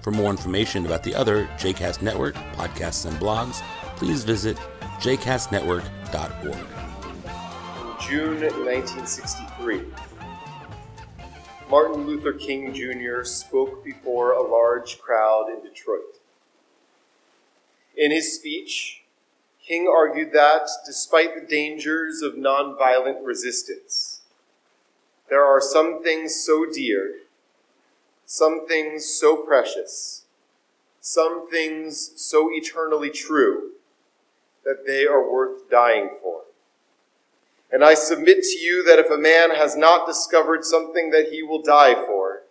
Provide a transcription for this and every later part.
For more information about the other JCast Network podcasts and blogs, please visit jcastnetwork.org. June 1963. Martin Luther King Jr. spoke before a large crowd in Detroit. In his speech, King argued that, despite the dangers of nonviolent resistance, there are some things so dear, some things so precious, some things so eternally true, that they are worth dying for. And I submit to you that if a man has not discovered something that he will die for,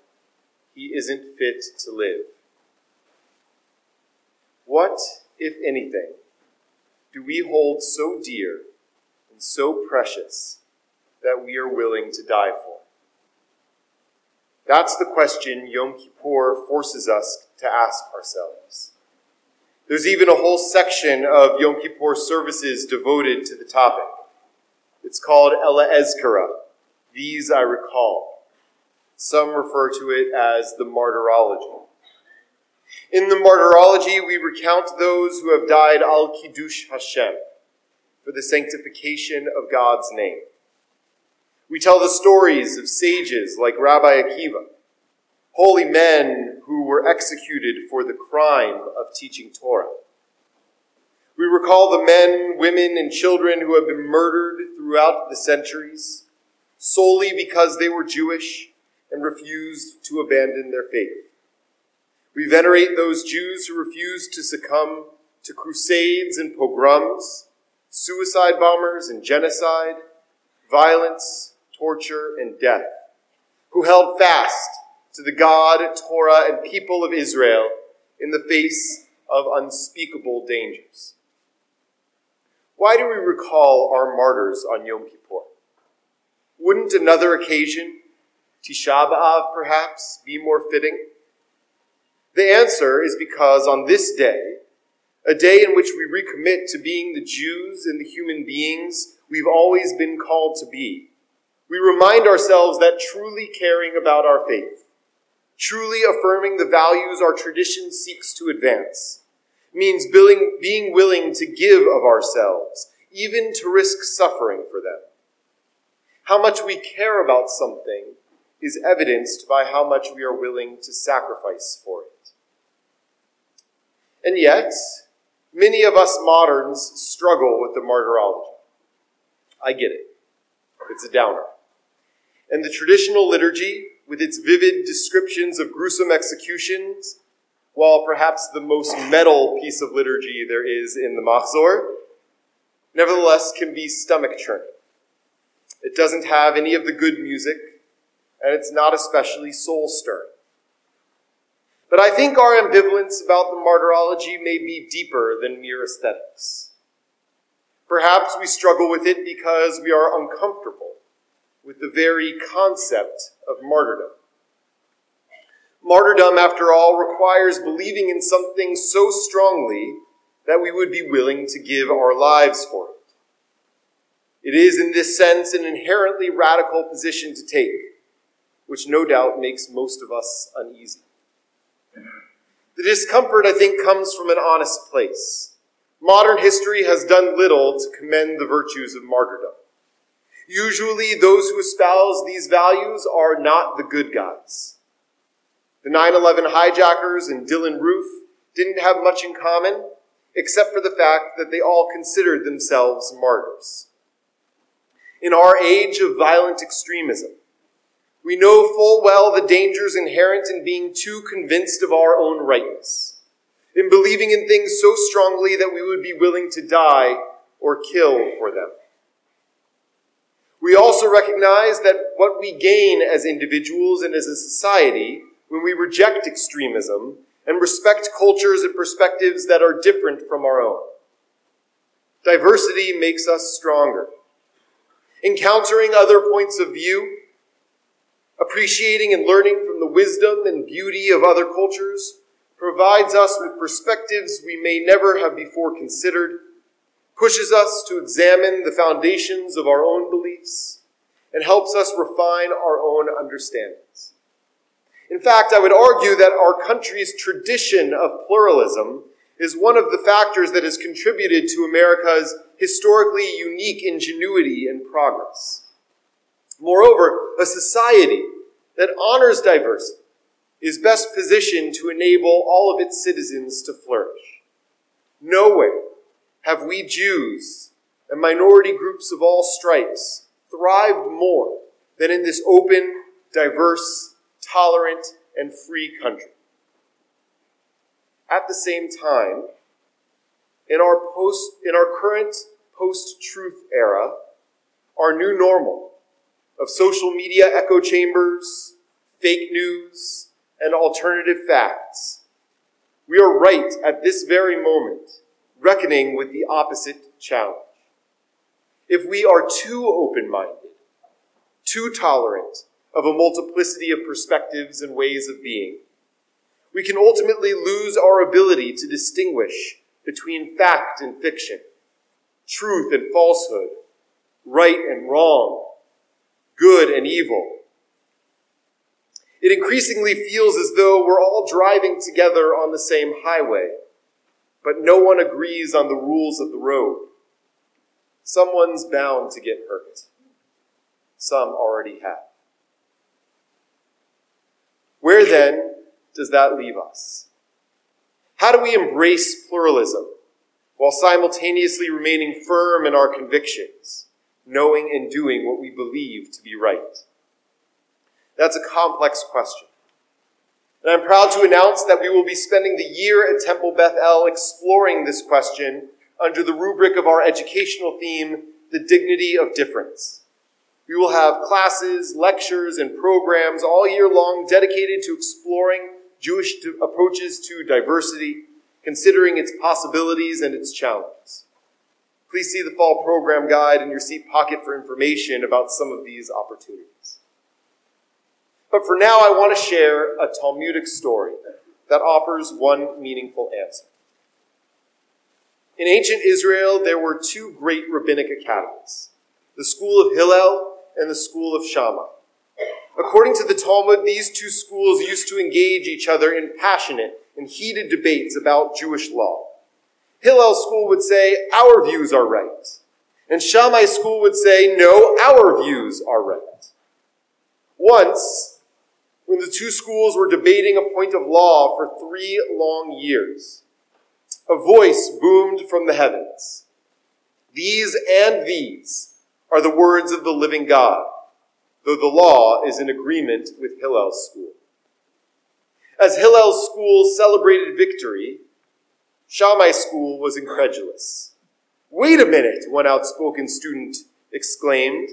he isn't fit to live. What, if anything, do we hold so dear and so precious that we are willing to die for? That's the question Yom Kippur forces us to ask ourselves. There's even a whole section of Yom Kippur services devoted to the topic. It's called Ele Azkara, These I Recall. Some refer to it as the Martyrology. In the Martyrology, we recount those who have died Al-Kiddush Hashem, for the sanctification of God's name. We tell the stories of sages like Rabbi Akiva, holy men who were executed for the crime of teaching Torah. We recall the men, women, and children who have been murdered throughout the centuries solely because they were Jewish and refused to abandon their faith. We venerate those Jews who refused to succumb to crusades and pogroms, suicide bombers and genocide, violence, torture, and death, who held fast to the God, Torah, and people of Israel in the face of unspeakable dangers. Why do we recall our martyrs on Yom Kippur? Wouldn't another occasion, Tisha B'Av perhaps, be more fitting? The answer is because on this day, a day in which we recommit to being the Jews and the human beings we've always been called to be, we remind ourselves that truly caring about our faith, truly affirming the values our tradition seeks to advance, means being willing to give of ourselves, even to risk suffering for them. How much we care about something is evidenced by how much we are willing to sacrifice for it. And yet, many of us moderns struggle with the Martyrology. I get it. It's a downer. And the traditional liturgy, with its vivid descriptions of gruesome executions, while perhaps the most metal piece of liturgy there is in the Machzor, nevertheless can be stomach-churning. It doesn't have any of the good music, and it's not especially soul-stirring. But I think our ambivalence about the Martyrology may be deeper than mere aesthetics. Perhaps we struggle with it because we are uncomfortable with the very concept of martyrdom. Martyrdom, after all, requires believing in something so strongly that we would be willing to give our lives for it. It is, in this sense, an inherently radical position to take, which no doubt makes most of us uneasy. The discomfort, I think, comes from an honest place. Modern history has done little to commend the virtues of martyrdom. Usually, those who espouse these values are not the good guys. The 9/11 hijackers and Dylann Roof didn't have much in common, except for the fact that they all considered themselves martyrs. In our age of violent extremism, we know full well the dangers inherent in being too convinced of our own rightness, in believing in things so strongly that we would be willing to die or kill for them. We also recognize that what we gain as individuals and as a society when we reject extremism and respect cultures and perspectives that are different from our own. Diversity makes us stronger. Encountering other points of view, appreciating and learning from the wisdom and beauty of other cultures, provides us with perspectives we may never have before considered, pushes us to examine the foundations of our own beliefs, and helps us refine our own understandings. In fact, I would argue that our country's tradition of pluralism is one of the factors that has contributed to America's historically unique ingenuity and progress. Moreover, a society that honors diversity is best positioned to enable all of its citizens to flourish. Nowhere have we Jews and minority groups of all stripes thrived more than in this open, diverse, tolerant, and free country. At the same time, in our current post-truth era, our new normal of social media echo chambers, fake news, and alternative facts, we are right at this very moment reckoning with the opposite challenge. If we are too open-minded, too tolerant of a multiplicity of perspectives and ways of being, we can ultimately lose our ability to distinguish between fact and fiction, truth and falsehood, right and wrong, good and evil. It increasingly feels as though we're all driving together on the same highway, but no one agrees on the rules of the road. Someone's bound to get hurt. Some already have. Where then does that leave us? How do we embrace pluralism while simultaneously remaining firm in our convictions, knowing and doing what we believe to be right? That's a complex question. And I'm proud to announce that we will be spending the year at Temple Beth El exploring this question under the rubric of our educational theme, The Dignity of Difference. We will have classes, lectures, and programs all year long dedicated to exploring Jewish approaches to diversity, considering its possibilities and its challenges. Please see the fall program guide in your seat pocket for information about some of these opportunities. But for now, I want to share a Talmudic story that offers one meaningful answer. In ancient Israel, there were two great rabbinic academies, the school of Hillel and the school of Shammai. According to the Talmud, these two schools used to engage each other in passionate and heated debates about Jewish law. Hillel's school would say, our views are right. And Shammai's school would say, no, our views are right. Once, when the two schools were debating a point of law for 3 long years, a voice boomed from the heavens. These and these are the words of the living God, though the law is in agreement with Hillel's school. As Hillel's school celebrated victory, Shammai's school was incredulous. Wait a minute, one outspoken student exclaimed.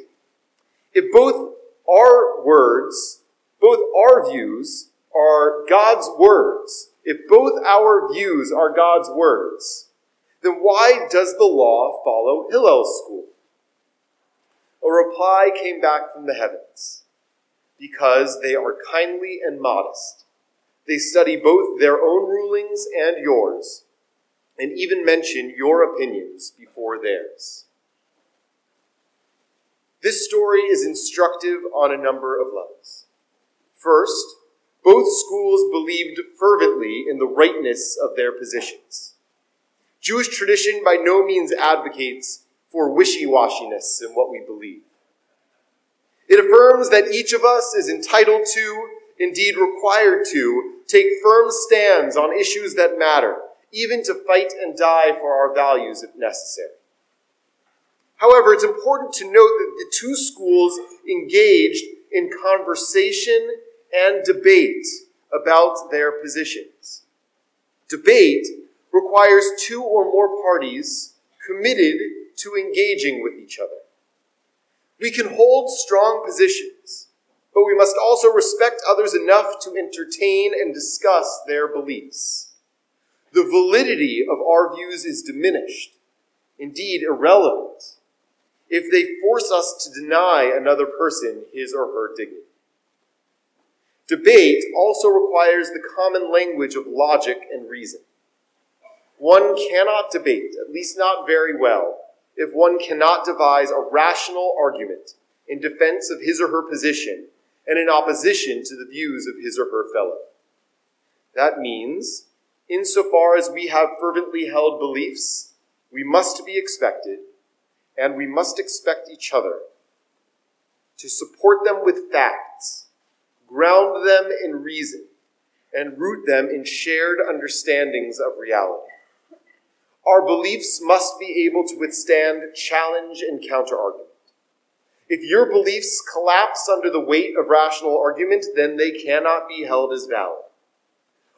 If both our words, both our views are God's words, if both our views are God's words, then why does the law follow Hillel's school? A reply came back from the heavens. Because they are kindly and modest. They study both their own rulings and yours, and even mention your opinions before theirs. This story is instructive on a number of levels. First, both schools believed fervently in the rightness of their positions. Jewish tradition by no means advocates for wishy-washiness in what we believe. It affirms that each of us is entitled to, indeed required to, take firm stands on issues that matter, even to fight and die for our values if necessary. However, it's important to note that the two schools engaged in conversation and debate about their positions. Debate requires 2 or more parties committed to engaging with each other. We can hold strong positions, but we must also respect others enough to entertain and discuss their beliefs. The validity of our views is diminished, indeed irrelevant, if they force us to deny another person his or her dignity. Debate also requires the common language of logic and reason. One cannot debate, at least not very well, if one cannot devise a rational argument in defense of his or her position and in opposition to the views of his or her fellow. That means, insofar as we have fervently held beliefs, we must be expected, and we must expect each other to support them with facts, ground them in reason, and root them in shared understandings of reality. Our beliefs must be able to withstand challenge and counterargument. If your beliefs collapse under the weight of rational argument, then they cannot be held as valid.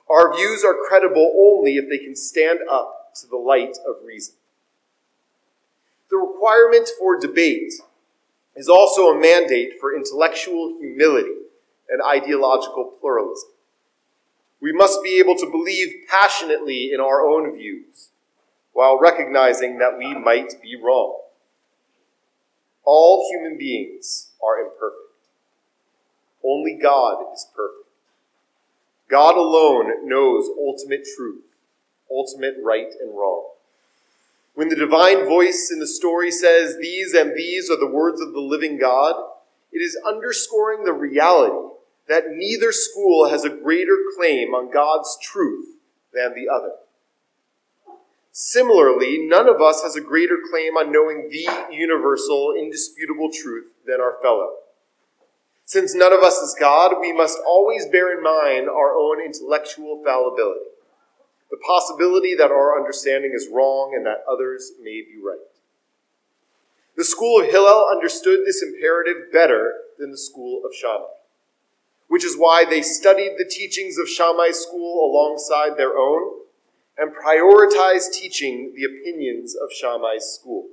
Our views are credible only if they can stand up to the light of reason. The requirement for debate is also a mandate for intellectual humility and ideological pluralism. We must be able to believe passionately in our own views, while recognizing that we might be wrong. All human beings are imperfect. Only God is perfect. God alone knows ultimate truth, ultimate right and wrong. When the divine voice in the story says, "These and these are the words of the living God," it is underscoring the reality that neither school has a greater claim on God's truth than the other. Similarly, none of us has a greater claim on knowing the universal, indisputable truth than our fellow. Since none of us is God, we must always bear in mind our own intellectual fallibility, the possibility that our understanding is wrong and that others may be right. The school of Hillel understood this imperative better than the school of Shammai, which is why they studied the teachings of Shammai's school alongside their own, and prioritize teaching the opinions of Shammai's school.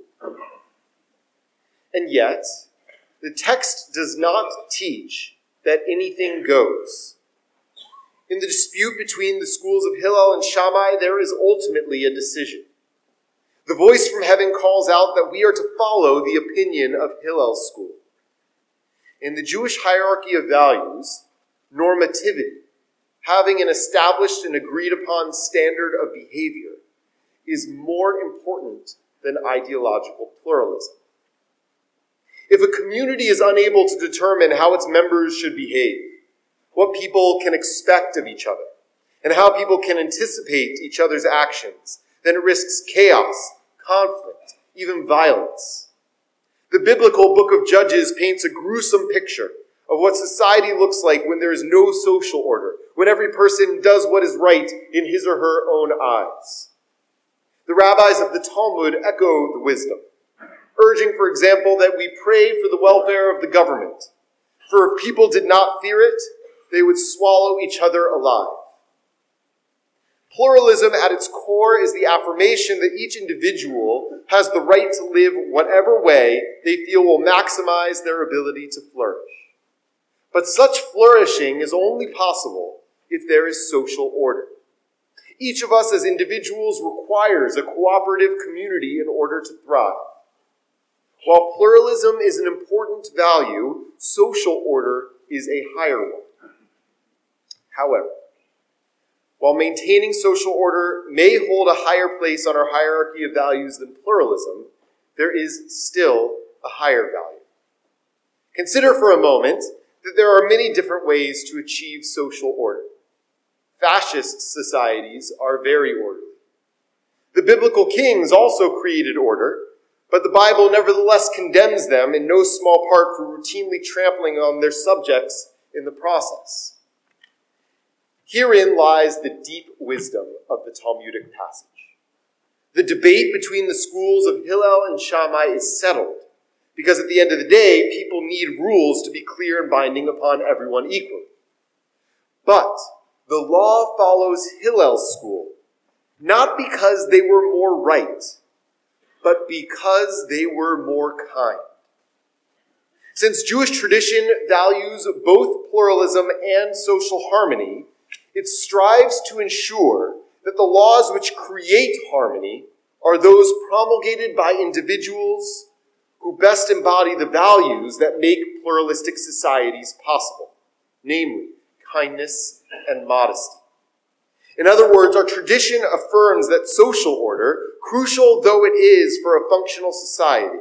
And yet, the text does not teach that anything goes. In the dispute between the schools of Hillel and Shammai, there is ultimately a decision. The voice from heaven calls out that we are to follow the opinion of Hillel's school. In the Jewish hierarchy of values, normativity, having an established and agreed-upon standard of behavior, is more important than ideological pluralism. If a community is unable to determine how its members should behave, what people can expect of each other, and how people can anticipate each other's actions, then it risks chaos, conflict, even violence. The biblical book of Judges paints a gruesome picture of what society looks like when there is no social order, when every person does what is right in his or her own eyes. The rabbis of the Talmud echo the wisdom, urging, for example, that we pray for the welfare of the government, for if people did not fear it, they would swallow each other alive. Pluralism at its core is the affirmation that each individual has the right to live whatever way they feel will maximize their ability to flourish. But such flourishing is only possible if there is social order. Each of us as individuals requires a cooperative community in order to thrive. While pluralism is an important value, social order is a higher one. However, while maintaining social order may hold a higher place on our hierarchy of values than pluralism, there is still a higher value. Consider for a moment that there are many different ways to achieve social order. Fascist societies are very orderly. The biblical kings also created order, but the Bible nevertheless condemns them in no small part for routinely trampling on their subjects in the process. Herein lies the deep wisdom of the Talmudic passage. The debate between the schools of Hillel and Shammai is settled, because at the end of the day, people need rules to be clear and binding upon everyone equally. But the law follows Hillel's school, not because they were more right, but because they were more kind. Since Jewish tradition values both pluralism and social harmony, it strives to ensure that the laws which create harmony are those promulgated by individuals who best embody the values that make pluralistic societies possible, namely kindness and modesty. In other words, our tradition affirms that social order, crucial though it is for a functional society,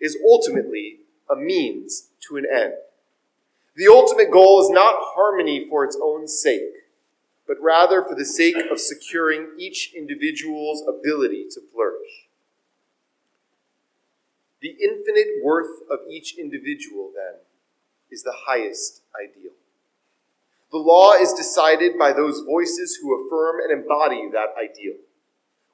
is ultimately a means to an end. The ultimate goal is not harmony for its own sake, but rather for the sake of securing each individual's ability to flourish. The infinite worth of each individual, then, is the highest ideal. The law is decided by those voices who affirm and embody that ideal.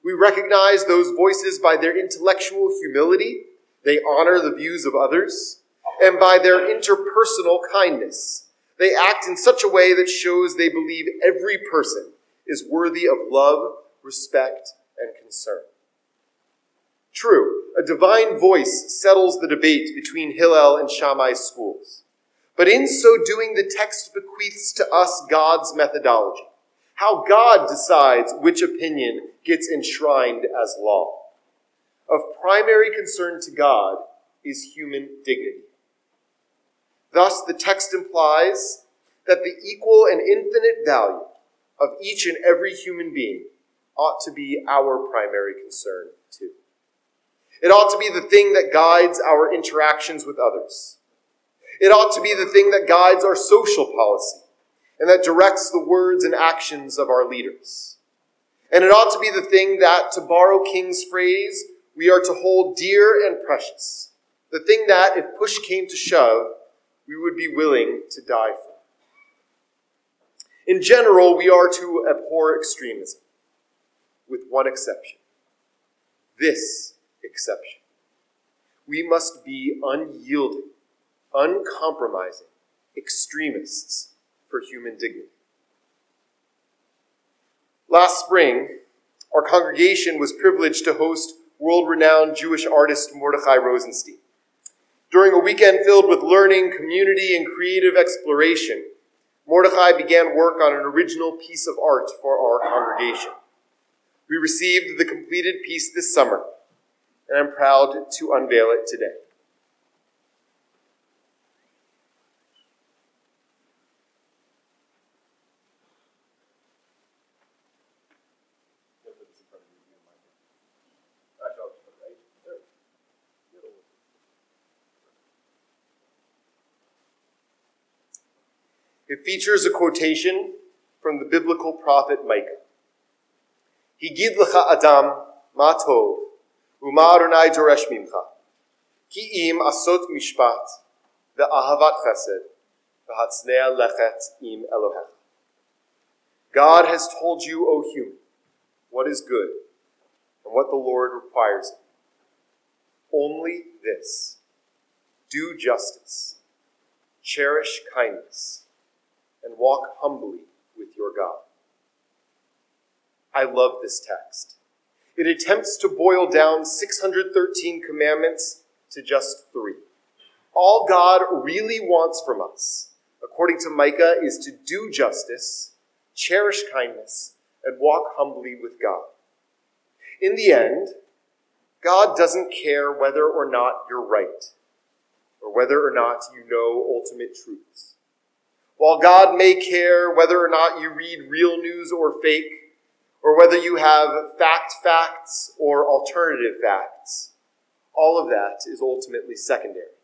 We recognize those voices by their intellectual humility, they honor the views of others, and by their interpersonal kindness. They act in such a way that shows they believe every person is worthy of love, respect, and concern. True, a divine voice settles the debate between Hillel and Shammai schools. But in so doing, the text bequeaths to us God's methodology, how God decides which opinion gets enshrined as law. Of primary concern to God is human dignity. Thus, the text implies that the equal and infinite value of each and every human being ought to be our primary concern, too. It ought to be the thing that guides our interactions with others. It ought to be the thing that guides our social policy and that directs the words and actions of our leaders. And it ought to be the thing that, to borrow King's phrase, we are to hold dear and precious, the thing that, if push came to shove, we would be willing to die for. In general, we are to abhor extremism, with one exception. This exception: we must be unyielding, uncompromising extremists for human dignity. Last spring, our congregation was privileged to host world-renowned Jewish artist Mordechai Rosenstein. During a weekend filled with learning, community, and creative exploration, Mordechai began work on an original piece of art for our congregation. We received the completed piece this summer, and I'm proud to unveil it today. It features a quotation from the biblical prophet Micah. Higid lecha adam ma tov uma Adonai doresh mimcha ki im asot mishpat ve'ahavat chesed ve'hatznea lechet im Elohecha. God has told you, O human, what is good and what the Lord requires of you. Only this: do justice, cherish kindness, and walk humbly with your God. I love this text. It attempts to boil down 613 commandments to just three. All God really wants from us, according to Micah, is to do justice, cherish kindness, and walk humbly with God. In the end, God doesn't care whether or not you're right, or whether or not you know ultimate truths. While God may care whether or not you read real news or fake, or whether you have facts or alternative facts, all of that is ultimately secondary.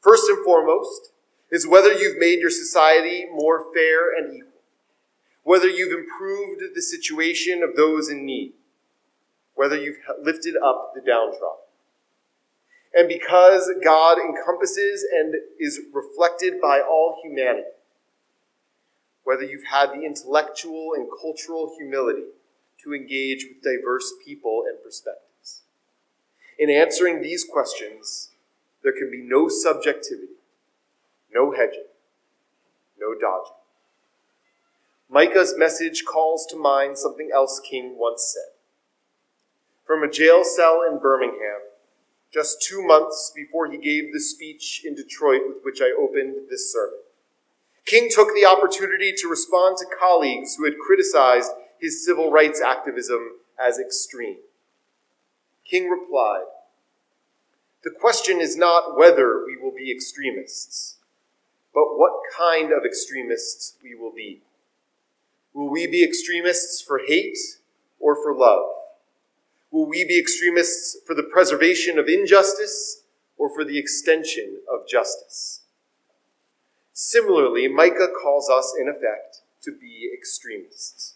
First and foremost is whether you've made your society more fair and equal, whether you've improved the situation of those in need, whether you've lifted up the downtrodden. And because God encompasses and is reflected by all humanity, whether you've had the intellectual and cultural humility to engage with diverse people and perspectives. In answering these questions, there can be no subjectivity, no hedging, no dodging. Micah's message calls to mind something else King once said. From a jail cell in Birmingham, just 2 months before he gave the speech in Detroit with which I opened this sermon. King took the opportunity to respond to colleagues who had criticized his civil rights activism as extreme. King replied, "The question is not whether we will be extremists, but what kind of extremists we will be. Will we be extremists for hate or for love? Will we be extremists for the preservation of injustice or for the extension of justice?" Similarly, Micah calls us, in effect, to be extremists.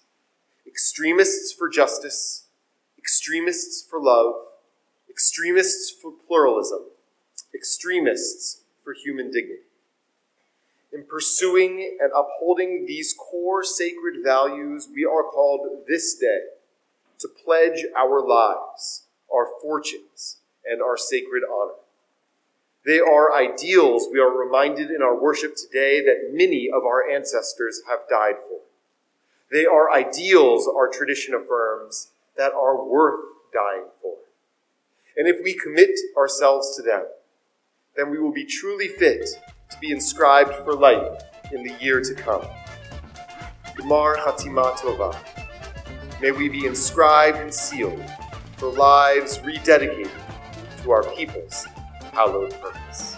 Extremists for justice, extremists for love, extremists for pluralism, extremists for human dignity. In pursuing and upholding these core sacred values, we are called this day to pledge our lives, our fortunes, and our sacred honor. They are ideals we are reminded in our worship today that many of our ancestors have died for. They are ideals, our tradition affirms, that are worth dying for. And if we commit ourselves to them, then we will be truly fit to be inscribed for life in the year to come. Gmar Hatimatova. May we be inscribed and sealed for lives rededicated to our people's hallowed purpose.